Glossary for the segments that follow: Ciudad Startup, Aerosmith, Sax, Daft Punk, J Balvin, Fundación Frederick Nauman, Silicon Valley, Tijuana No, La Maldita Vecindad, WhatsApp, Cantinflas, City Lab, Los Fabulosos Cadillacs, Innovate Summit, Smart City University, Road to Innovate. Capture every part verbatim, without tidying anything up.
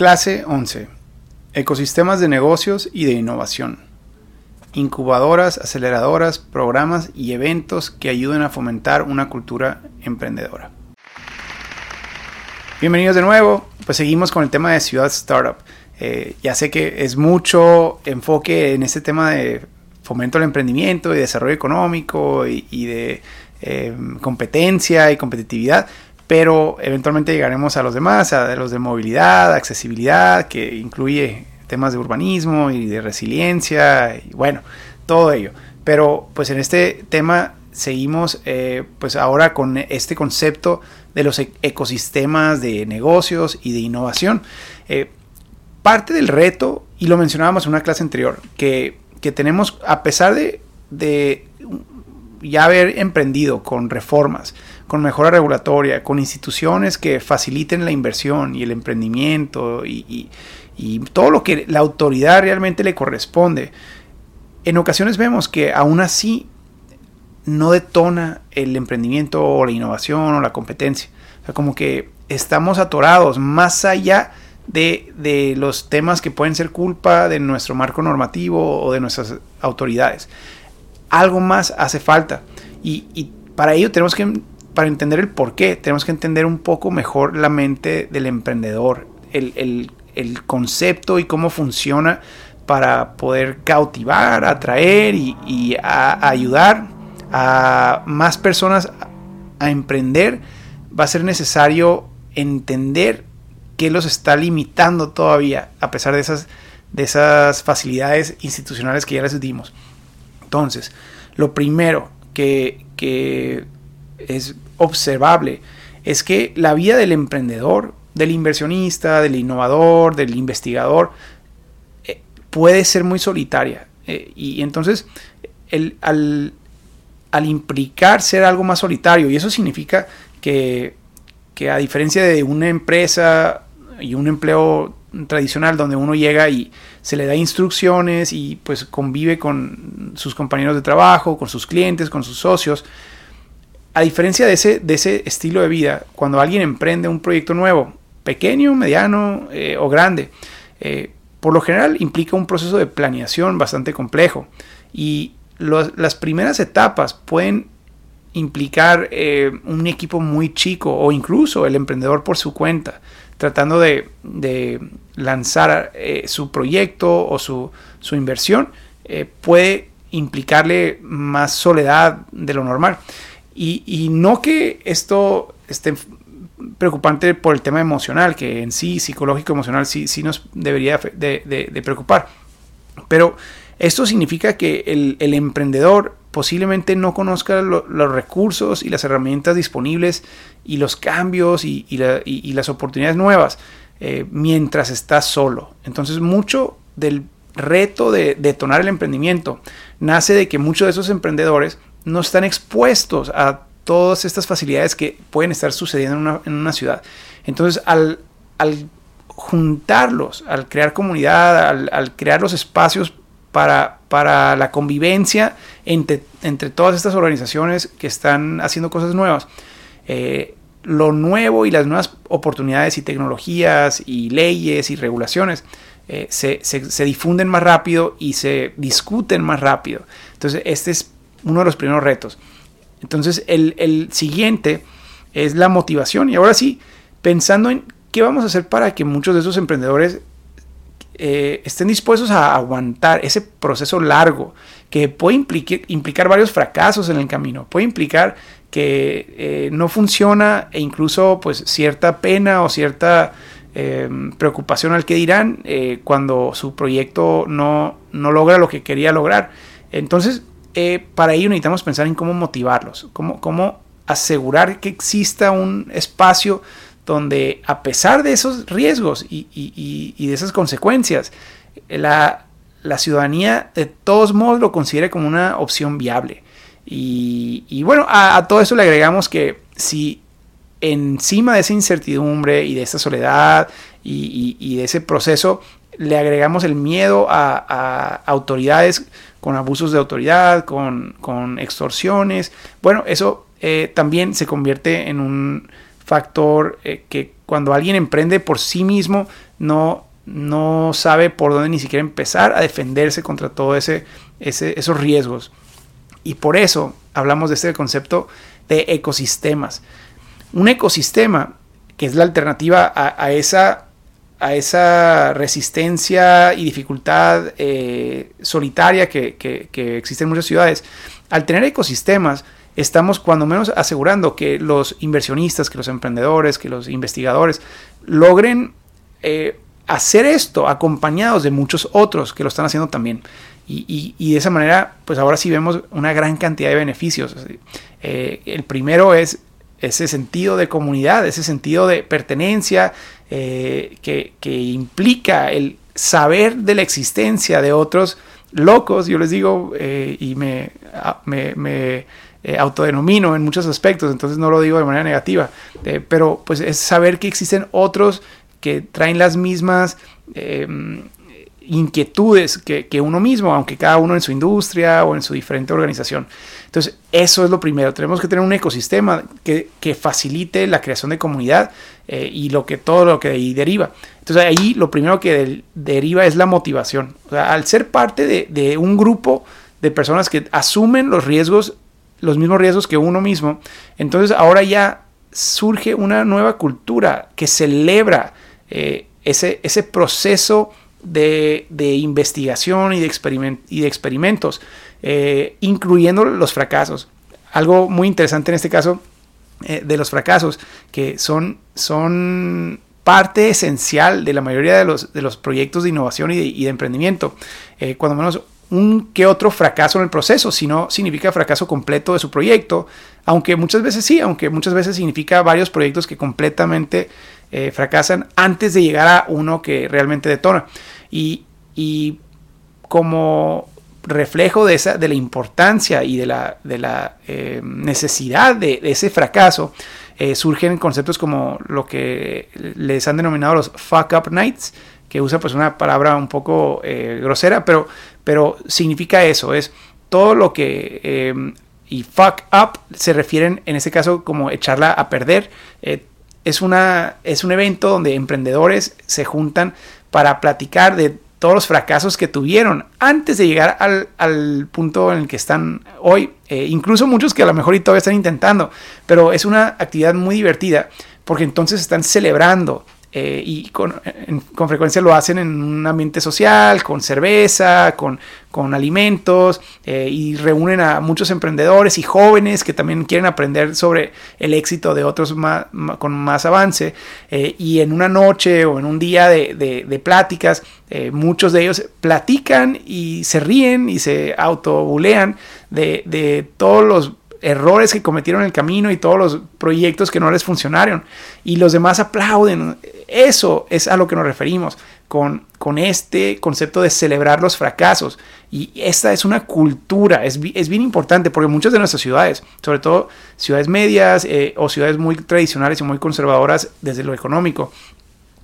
Clase once. Ecosistemas de negocios y de innovación. Incubadoras, aceleradoras, programas y eventos que ayuden a fomentar una cultura emprendedora. Bienvenidos de nuevo. Pues seguimos con el tema de Ciudad Startup. Eh, ya sé que es mucho enfoque en este tema de fomento al emprendimiento y desarrollo económico y, y de eh, competencia y competitividad, pero eventualmente llegaremos a los demás, a los de movilidad, accesibilidad, que incluye temas de urbanismo y de resiliencia, y bueno, todo ello. Pero pues en este tema seguimos eh, pues ahora con este concepto de los ecosistemas de negocios y de innovación. Eh, parte del reto, y lo mencionábamos en una clase anterior, que, que tenemos, a pesar de, de ya haber emprendido con reformas, con mejora regulatoria, con instituciones que faciliten la inversión y el emprendimiento y, y, y todo lo que la autoridad realmente le corresponde. En ocasiones vemos que aún así no detona el emprendimiento o la innovación o la competencia. O sea, como que estamos atorados más allá de, de los temas que pueden ser culpa de nuestro marco normativo o de nuestras autoridades. Algo más hace falta y, y para ello tenemos que Para entender el porqué, tenemos que entender un poco mejor la mente del emprendedor, el, el, el concepto y cómo funciona para poder cautivar, atraer y, y a, a ayudar a más personas a emprender. Va a ser necesario entender qué los está limitando todavía, a pesar de esas, de esas facilidades institucionales que ya les dimos. Entonces, lo primero que... que es observable, es que la vida del emprendedor, del inversionista, del innovador, del investigador, eh, puede ser muy solitaria. Eh, y entonces, el, al, al implicar ser algo más solitario, y eso significa que, que a diferencia de una empresa y un empleo tradicional donde uno llega y se le da instrucciones y pues convive con sus compañeros de trabajo, con sus clientes, con sus socios, a diferencia de ese, de ese estilo de vida, cuando alguien emprende un proyecto nuevo, pequeño, mediano eh, o grande, eh, por lo general implica un proceso de planeación bastante complejo. Y los, las primeras etapas pueden implicar eh, un equipo muy chico o incluso el emprendedor por su cuenta, tratando de, de lanzar eh, su proyecto o su, su inversión, eh, puede implicarle más soledad de lo normal. Y, y no que esto esté preocupante por el tema emocional, que en sí, psicológico, emocional, sí, sí nos debería de, de, de preocupar. Pero esto significa que el, el emprendedor posiblemente no conozca lo, los recursos y las herramientas disponibles y los cambios y, y, la, y, y las oportunidades nuevas eh, mientras está solo. Entonces, mucho del reto de detonar el emprendimiento nace de que muchos de esos emprendedores no están expuestos a todas estas facilidades que pueden estar sucediendo en una, en una ciudad. Entonces, al, al juntarlos, al crear comunidad, al, al crear los espacios para, para la convivencia entre, entre todas estas organizaciones que están haciendo cosas nuevas, eh, lo nuevo y las nuevas oportunidades y tecnologías y leyes y regulaciones eh, se, se, se difunden más rápido y se discuten más rápido. Entonces, este es uno de los primeros retos. Entonces el, el siguiente es la motivación. Y ahora sí, pensando en qué vamos a hacer para que muchos de esos emprendedores eh, estén dispuestos a aguantar ese proceso largo, que puede implique, implicar varios fracasos en el camino, puede implicar que eh, no funciona e incluso pues cierta pena o cierta eh, preocupación al que dirán eh, cuando su proyecto no, no logra lo que quería lograr. Entonces Eh, para ello necesitamos pensar en cómo motivarlos, cómo, cómo asegurar que exista un espacio donde, a pesar de esos riesgos y, y, y, y de esas consecuencias, la, la ciudadanía de todos modos lo considere como una opción viable. Y, y bueno, a, a todo esto le agregamos que si encima de esa incertidumbre y de esa soledad y, y, y de ese proceso le agregamos el miedo a, a autoridades, con abusos de autoridad, con, con extorsiones, bueno, eso eh, también se convierte en un factor eh, que cuando alguien emprende por sí mismo no, no sabe por dónde ni siquiera empezar a defenderse contra todo ese, ese, esos riesgos. Y por eso hablamos de este concepto de ecosistemas. Un ecosistema que es la alternativa a, a, esa, a esa resistencia y dificultad eh, solitaria que, que, que existe en muchas ciudades. Al tener ecosistemas, estamos cuando menos asegurando que los inversionistas, que los emprendedores, que los investigadores logren eh, hacer esto acompañados de muchos otros que lo están haciendo también. Y, y, y de esa manera, pues ahora sí vemos una gran cantidad de beneficios. Eh, el primero es ese sentido de comunidad, ese sentido de pertenencia eh, que, que implica el saber de la existencia de otros locos, yo les digo, eh, y me, me, me eh, autodenomino en muchos aspectos, entonces no lo digo de manera negativa, eh, pero pues es saber que existen otros que traen las mismas eh, inquietudes que, que uno mismo, aunque cada uno en su industria o en su diferente organización. Entonces, eso es lo primero. Tenemos que tener un ecosistema que, que facilite la creación de comunidad eh, y lo que, todo lo que de ahí deriva. Entonces, ahí lo primero que de, deriva es la motivación. O sea, al ser parte de, de un grupo de personas que asumen los riesgos, los mismos riesgos que uno mismo, entonces ahora ya surge una nueva cultura que celebra eh, ese, ese proceso De, de investigación y de, experiment- y de experimentos, eh, incluyendo los fracasos. Algo muy interesante en este caso eh, de los fracasos, que son, son parte esencial de la mayoría de los, de los proyectos de innovación y de, y de emprendimiento. Eh, cuando menos un que otro fracaso en el proceso, si no significa fracaso completo de su proyecto, aunque muchas veces sí, aunque muchas veces significa varios proyectos que completamente Eh, fracasan antes de llegar a uno que realmente detona. Y, y como reflejo de, esa, de la importancia y de la, de la eh, necesidad de, de ese fracaso, eh, surgen conceptos como lo que les han denominado los fuck up nights, que usa pues una palabra un poco eh, grosera, pero, pero significa eso, es todo lo que... Eh, y fuck up se refieren en este caso como echarla a perder. eh, Es, una, es un evento donde emprendedores se juntan para platicar de todos los fracasos que tuvieron antes de llegar al, al punto en el que están hoy. Eh, incluso muchos que a lo mejor y todavía están intentando, pero es una actividad muy divertida porque entonces están celebrando eh, y con, en, con frecuencia lo hacen en un ambiente social, con cerveza, con, con alimentos eh, y reúnen a muchos emprendedores y jóvenes que también quieren aprender sobre el éxito de otros más, más, con más avance eh, y en una noche o en un día de, de, de pláticas eh, muchos de ellos platican y se ríen y se autobulean de, de todos los errores que cometieron en el camino y todos los proyectos que no les funcionaron y los demás aplauden. Eso es a lo que nos referimos con, con este concepto de celebrar los fracasos, y esta es una cultura, es, es bien importante porque muchas de nuestras ciudades, sobre todo ciudades medias eh, o ciudades muy tradicionales y muy conservadoras desde lo económico,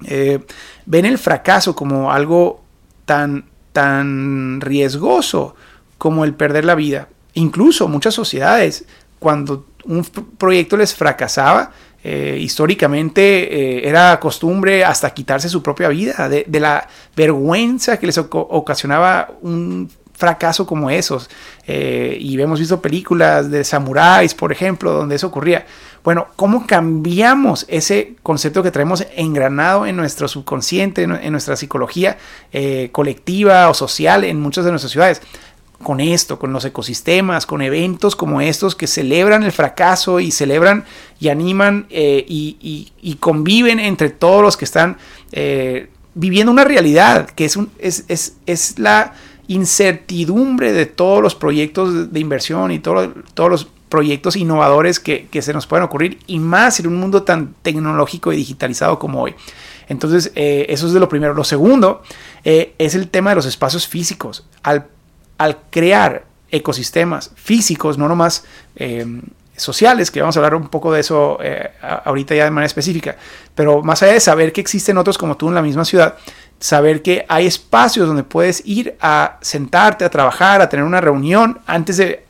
eh, ven el fracaso como algo tan, tan riesgoso como el perder la vida. Incluso muchas sociedades, cuando un proyecto les fracasaba, eh, históricamente eh, era costumbre hasta quitarse su propia vida, de, de la vergüenza que les oc- ocasionaba un fracaso como esos. Eh, y hemos visto películas de samuráis, por ejemplo, donde eso ocurría. Bueno, ¿cómo cambiamos ese concepto que traemos engranado en nuestro subconsciente, en, en nuestra psicología eh, colectiva o social en muchas de nuestras ciudades? Con esto, con los ecosistemas, con eventos como estos que celebran el fracaso y celebran y animan eh, y, y, y conviven entre todos los que están eh, viviendo una realidad que es, un, es, es, es la incertidumbre de todos los proyectos de inversión y todo, todos los proyectos innovadores que, que se nos pueden ocurrir, y más en un mundo tan tecnológico y digitalizado como hoy. Entonces, eh, eso es de lo primero. Lo segundo eh, es el tema de los espacios físicos. Al Al crear ecosistemas físicos, no nomás eh, sociales, que vamos a hablar un poco de eso eh, ahorita ya de manera específica, pero más allá de saber que existen otros como tú en la misma ciudad, saber que hay espacios donde puedes ir a sentarte, a trabajar, a tener una reunión antes de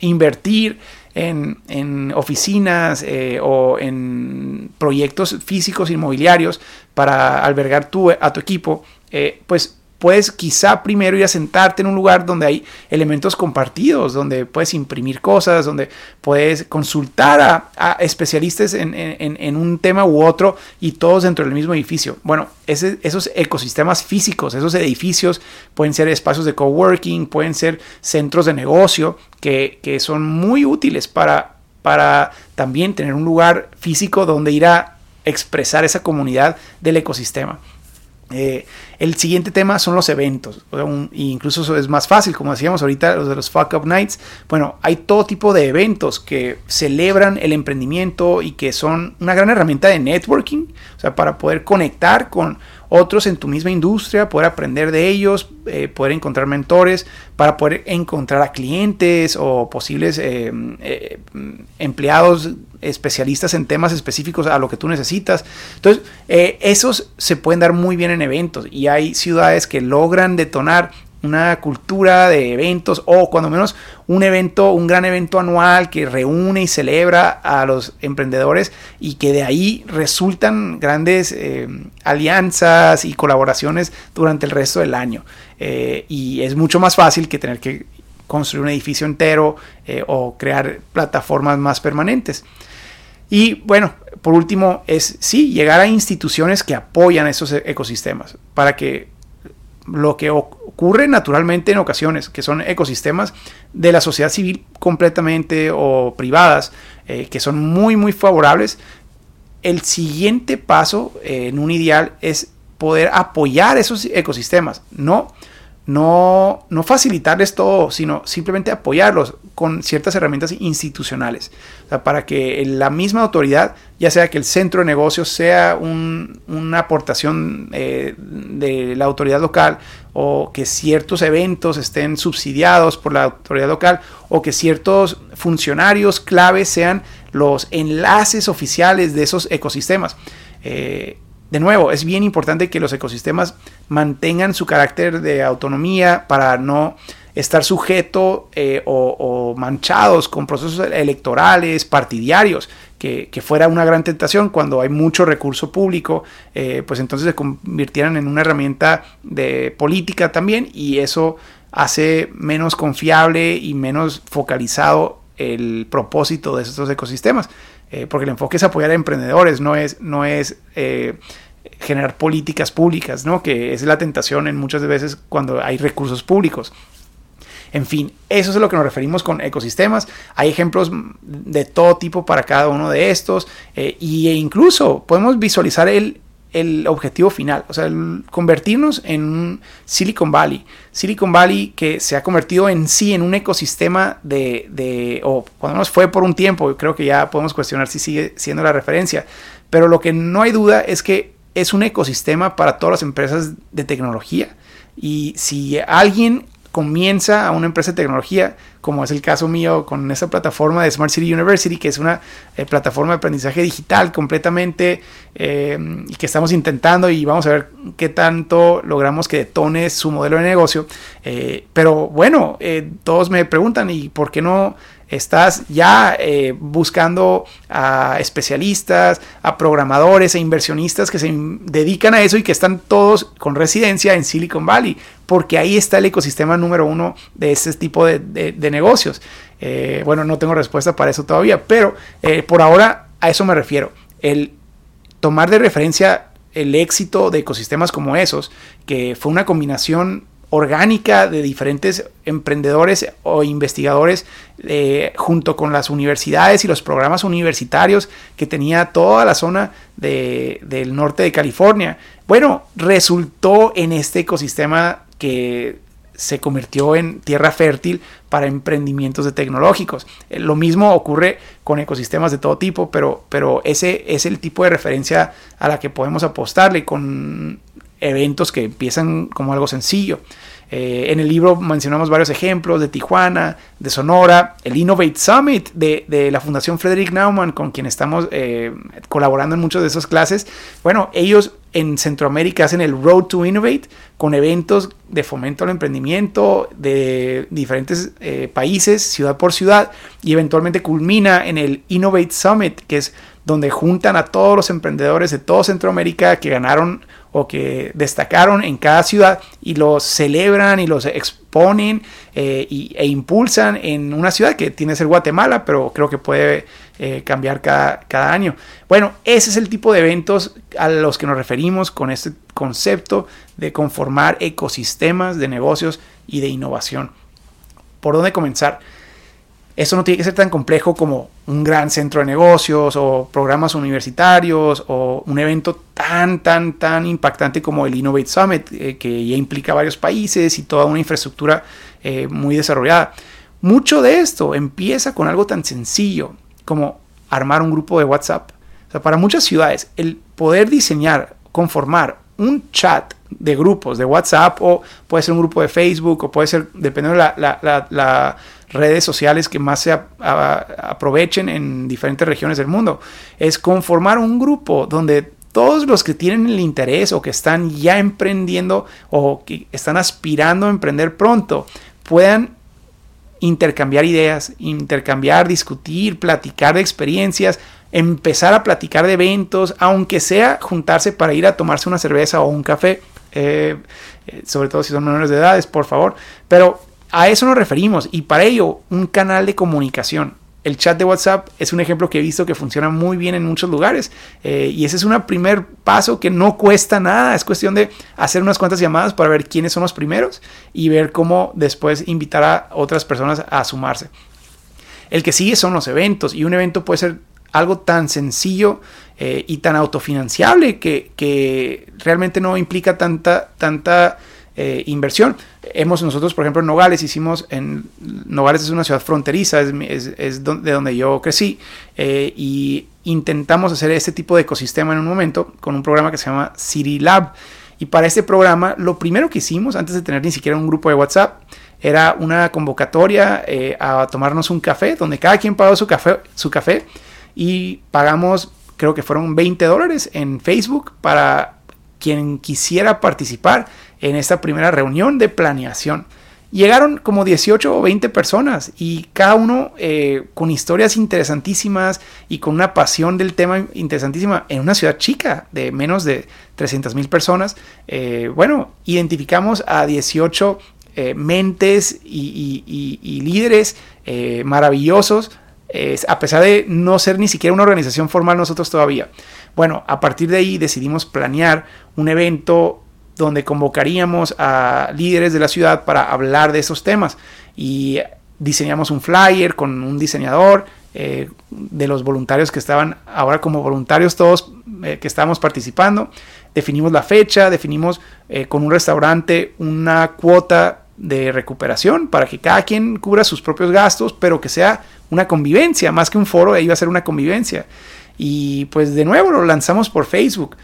invertir en, en oficinas eh, o en proyectos físicos inmobiliarios para albergar tu, a tu equipo, eh, pues puedes quizá primero ir a sentarte en un lugar donde hay elementos compartidos, donde puedes imprimir cosas, donde puedes consultar a, a especialistas en, en, en un tema u otro y todos dentro del mismo edificio. Bueno, ese, esos ecosistemas físicos, esos edificios pueden ser espacios de coworking, pueden ser centros de negocio que, que son muy útiles para, para también tener un lugar físico donde ir a expresar esa comunidad del ecosistema. Eh, el siguiente tema son los eventos, un, incluso eso es más fácil, como decíamos ahorita, los de los fuck up nights. Bueno, hay todo tipo de eventos que celebran el emprendimiento y que son una gran herramienta de networking, o sea, para poder conectar con otros en tu misma industria, poder aprender de ellos, eh, poder encontrar mentores, para poder encontrar a clientes o posibles eh, eh, empleados especialistas en temas específicos a lo que tú necesitas. Entonces, eh, esos se pueden dar muy bien en eventos y hay ciudades que logran detonar una cultura de eventos o cuando menos un evento, un gran evento anual que reúne y celebra a los emprendedores y que de ahí resultan grandes eh, alianzas y colaboraciones durante el resto del año. Eh, y es mucho más fácil que tener que construir un edificio entero eh, o crear plataformas más permanentes. Y bueno, por último es sí, llegar a instituciones que apoyan esos ecosistemas para que lo que ocurre naturalmente en ocasiones, que son ecosistemas de la sociedad civil completamente o privadas, eh, que son muy muy favorables. El siguiente paso eh, en un ideal es poder apoyar esos ecosistemas, no No, no facilitarles todo, sino simplemente apoyarlos con ciertas herramientas institucionales. O sea, para que la misma autoridad, ya sea que el centro de negocios sea un, una aportación eh, de la autoridad local, o que ciertos eventos estén subsidiados por la autoridad local, o que ciertos funcionarios claves sean los enlaces oficiales de esos ecosistemas. Eh, De nuevo, es bien importante que los ecosistemas mantengan su carácter de autonomía para no estar sujeto eh, o, o manchados con procesos electorales, partidarios, que, que fuera una gran tentación cuando hay mucho recurso público, eh, pues entonces se convirtieran en una herramienta de política también y eso hace menos confiable y menos focalizado el propósito de estos ecosistemas. Eh, porque el enfoque es apoyar a emprendedores, no es, no es eh, generar políticas públicas, ¿no? Que es la tentación en muchas veces cuando hay recursos públicos. En fin, eso es a lo que nos referimos con ecosistemas. Hay ejemplos de todo tipo para cada uno de estos eh, e incluso podemos visualizar el el objetivo final, o sea, el convertirnos en un Silicon Valley. Silicon Valley que se ha convertido en sí en un ecosistema de, de o oh, cuando nos fue por un tiempo, creo que ya podemos cuestionar si sigue siendo la referencia, pero lo que no hay duda es que es un ecosistema para todas las empresas de tecnología y si alguien comienza a una empresa de tecnología, como es el caso mío con esta plataforma de Smart City University, que es una eh, plataforma de aprendizaje digital completamente eh, y que estamos intentando y vamos a ver qué tanto logramos que detone su modelo de negocio. Eh, pero bueno, eh, todos me preguntan, ¿y por qué no estás ya eh, buscando a especialistas, a programadores e inversionistas que se dedican a eso y que están todos con residencia en Silicon Valley? Porque ahí está el ecosistema número uno de este tipo de, de, de negocios. Eh, bueno, no tengo respuesta para eso todavía, pero eh, por ahora a eso me refiero. El tomar de referencia el éxito de ecosistemas como esos, que fue una combinación orgánica de diferentes emprendedores o investigadores eh, junto con las universidades y los programas universitarios que tenía toda la zona de, del norte de California. Bueno, resultó en este ecosistema que se convirtió en tierra fértil para emprendimientos de tecnológicos. Eh, lo mismo ocurre con ecosistemas de todo tipo, pero, pero ese es el tipo de referencia a la que podemos apostarle con eventos que empiezan como algo sencillo. Eh, en el libro mencionamos varios ejemplos de Tijuana, de Sonora, el Innovate Summit de, de la Fundación Frederick Nauman, con quien estamos eh, colaborando en muchas de esas clases. Bueno, ellos en Centroamérica hacen el Road to Innovate con eventos de fomento al emprendimiento de diferentes eh, países, ciudad por ciudad, y eventualmente culmina en el Innovate Summit, que es donde juntan a todos los emprendedores de toda Centroamérica que ganaron o que destacaron en cada ciudad y los celebran y los exponen eh, y, e impulsan en una ciudad que tiene que ser Guatemala, pero creo que puede eh, cambiar cada, cada año. Bueno, ese es el tipo de eventos a los que nos referimos con este concepto de conformar ecosistemas de negocios y de innovación. ¿Por dónde comenzar? Esto no tiene que ser tan complejo como un gran centro de negocios o programas universitarios o un evento tan, tan, tan impactante como el Innovate Summit, eh, que ya implica varios países y toda una infraestructura eh, muy desarrollada. Mucho de esto empieza con algo tan sencillo como armar un grupo de WhatsApp. O sea, para muchas ciudades, el poder diseñar, conformar un chat de grupos de WhatsApp, o puede ser un grupo de Facebook, o puede ser, dependiendo de la... la, la, la redes sociales que más se a, a, aprovechen en diferentes regiones del mundo, es conformar un grupo donde todos los que tienen el interés o que están ya emprendiendo o que están aspirando a emprender pronto puedan intercambiar ideas, intercambiar, discutir, platicar de experiencias, empezar a platicar de eventos, aunque sea juntarse para ir a tomarse una cerveza o un café, eh, sobre todo si son menores de edad, por favor, pero a eso nos referimos, y para ello un canal de comunicación. El chat de WhatsApp es un ejemplo que he visto que funciona muy bien en muchos lugares, eh, y ese es un primer paso que no cuesta nada. Es cuestión de hacer unas cuantas llamadas para ver quiénes son los primeros y ver cómo después invitar a otras personas a sumarse. El que sigue son los eventos, y un evento puede ser algo tan sencillo eh, y tan autofinanciable que, que realmente no implica tanta... tanta Eh, inversión. Hemos nosotros, por ejemplo, en Nogales hicimos, en Nogales es una ciudad fronteriza, es, es, es de donde yo crecí, eh, y intentamos hacer este tipo de ecosistema en un momento con un programa que se llama City Lab. Y para este programa, lo primero que hicimos, antes de tener ni siquiera un grupo de WhatsApp, era una convocatoria eh, a tomarnos un café, donde cada quien pagó su café, su café, y pagamos, creo que fueron veinte dólares en Facebook para quien quisiera participar en esta primera reunión de planeación. Llegaron como dieciocho o veinte personas, y cada uno eh, con historias interesantísimas y con una pasión del tema interesantísima en una ciudad chica de menos de trescientas mil personas. Eh, bueno, identificamos a dieciocho eh, mentes y, y, y, y líderes eh, maravillosos, eh, a pesar de no ser ni siquiera una organización formal nosotros todavía. Bueno, a partir de ahí decidimos planear un evento donde convocaríamos a líderes de la ciudad para hablar de esos temas, y diseñamos un flyer con un diseñador eh, de los voluntarios que estaban ahora como voluntarios todos eh, que estábamos participando. Definimos la fecha, definimos eh, con un restaurante una cuota de recuperación para que cada quien cubra sus propios gastos, pero que sea una convivencia, más que un foro, ahí va a ser una convivencia. Y pues de nuevo lo lanzamos por Facebook.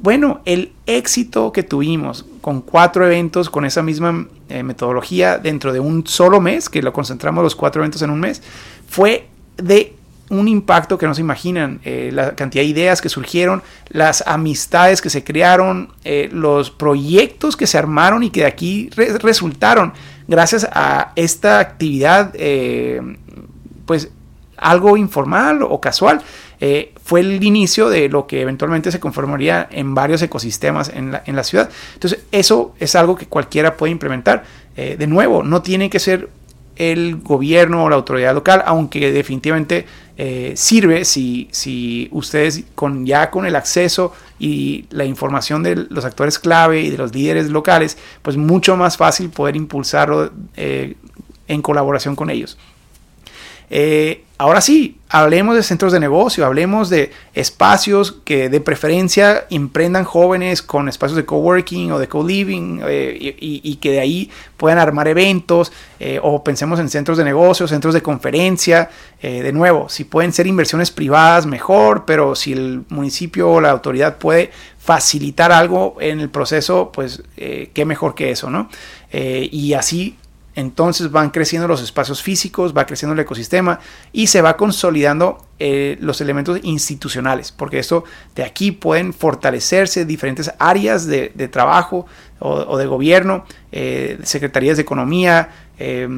Bueno, el éxito que tuvimos con cuatro eventos, con esa misma eh, metodología dentro de un solo mes, que lo concentramos los cuatro eventos en un mes, fue de un impacto que no se imaginan. Eh, la cantidad de ideas que surgieron, las amistades que se crearon, eh, los proyectos que se armaron y que de aquí re- resultaron gracias a esta actividad, eh, pues algo informal o casual. Eh, fue el inicio de lo que eventualmente se conformaría en varios ecosistemas en la, en la ciudad. Entonces, eso es algo que cualquiera puede implementar. Eh, de nuevo, no tiene que ser el gobierno o la autoridad local, aunque definitivamente eh, sirve si, si ustedes con, ya con el acceso y la información de los actores clave y de los líderes locales, pues mucho más fácil poder impulsarlo eh, en colaboración con ellos. Eh, ahora sí, hablemos de centros de negocio, hablemos de espacios que de preferencia emprendan jóvenes con espacios de coworking o de co-living eh, y, y que de ahí puedan armar eventos, eh, o pensemos en centros de negocio, centros de conferencia. Eh, de nuevo, si pueden ser inversiones privadas, mejor, pero si el municipio o la autoridad puede facilitar algo en el proceso, pues eh, qué mejor que eso, ¿no? Eh, y así Entonces van creciendo los espacios físicos, va creciendo el ecosistema y se va consolidando eh, los elementos institucionales, porque esto de aquí pueden fortalecerse diferentes áreas de, de trabajo o, o de gobierno, eh, secretarías de economía, eh,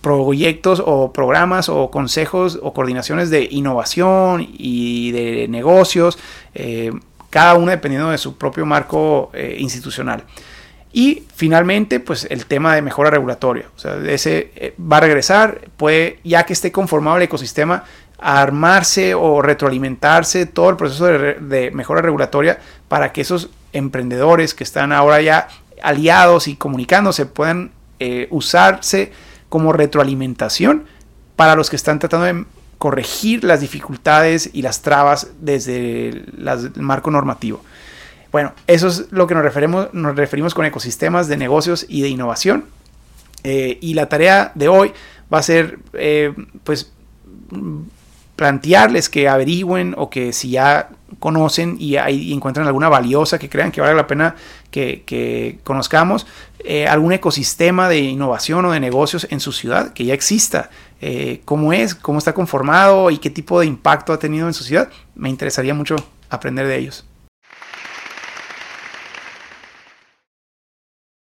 proyectos o programas o consejos o coordinaciones de innovación y de negocios, eh, cada una dependiendo de su propio marco eh, institucional. Y finalmente, pues el tema de mejora regulatoria. O sea, ese va a regresar, puede, ya que esté conformado el ecosistema, armarse o retroalimentarse todo el proceso de, de mejora regulatoria para que esos emprendedores que están ahora ya aliados y comunicándose puedan eh, usarse como retroalimentación para los que están tratando de corregir las dificultades y las trabas desde el, las, el marco normativo. Bueno, eso es lo que nos referimos, nos referimos con ecosistemas de negocios y de innovación. Eh, y la tarea de hoy va a ser eh, pues, plantearles que averigüen o que si ya conocen y, hay, y encuentran alguna valiosa que crean que vale la pena que, que conozcamos, eh, algún ecosistema de innovación o de negocios en su ciudad que ya exista. Eh, ¿Cómo es? ¿Cómo está conformado? ¿Y qué tipo de impacto ha tenido en su ciudad? Me interesaría mucho aprender de ellos.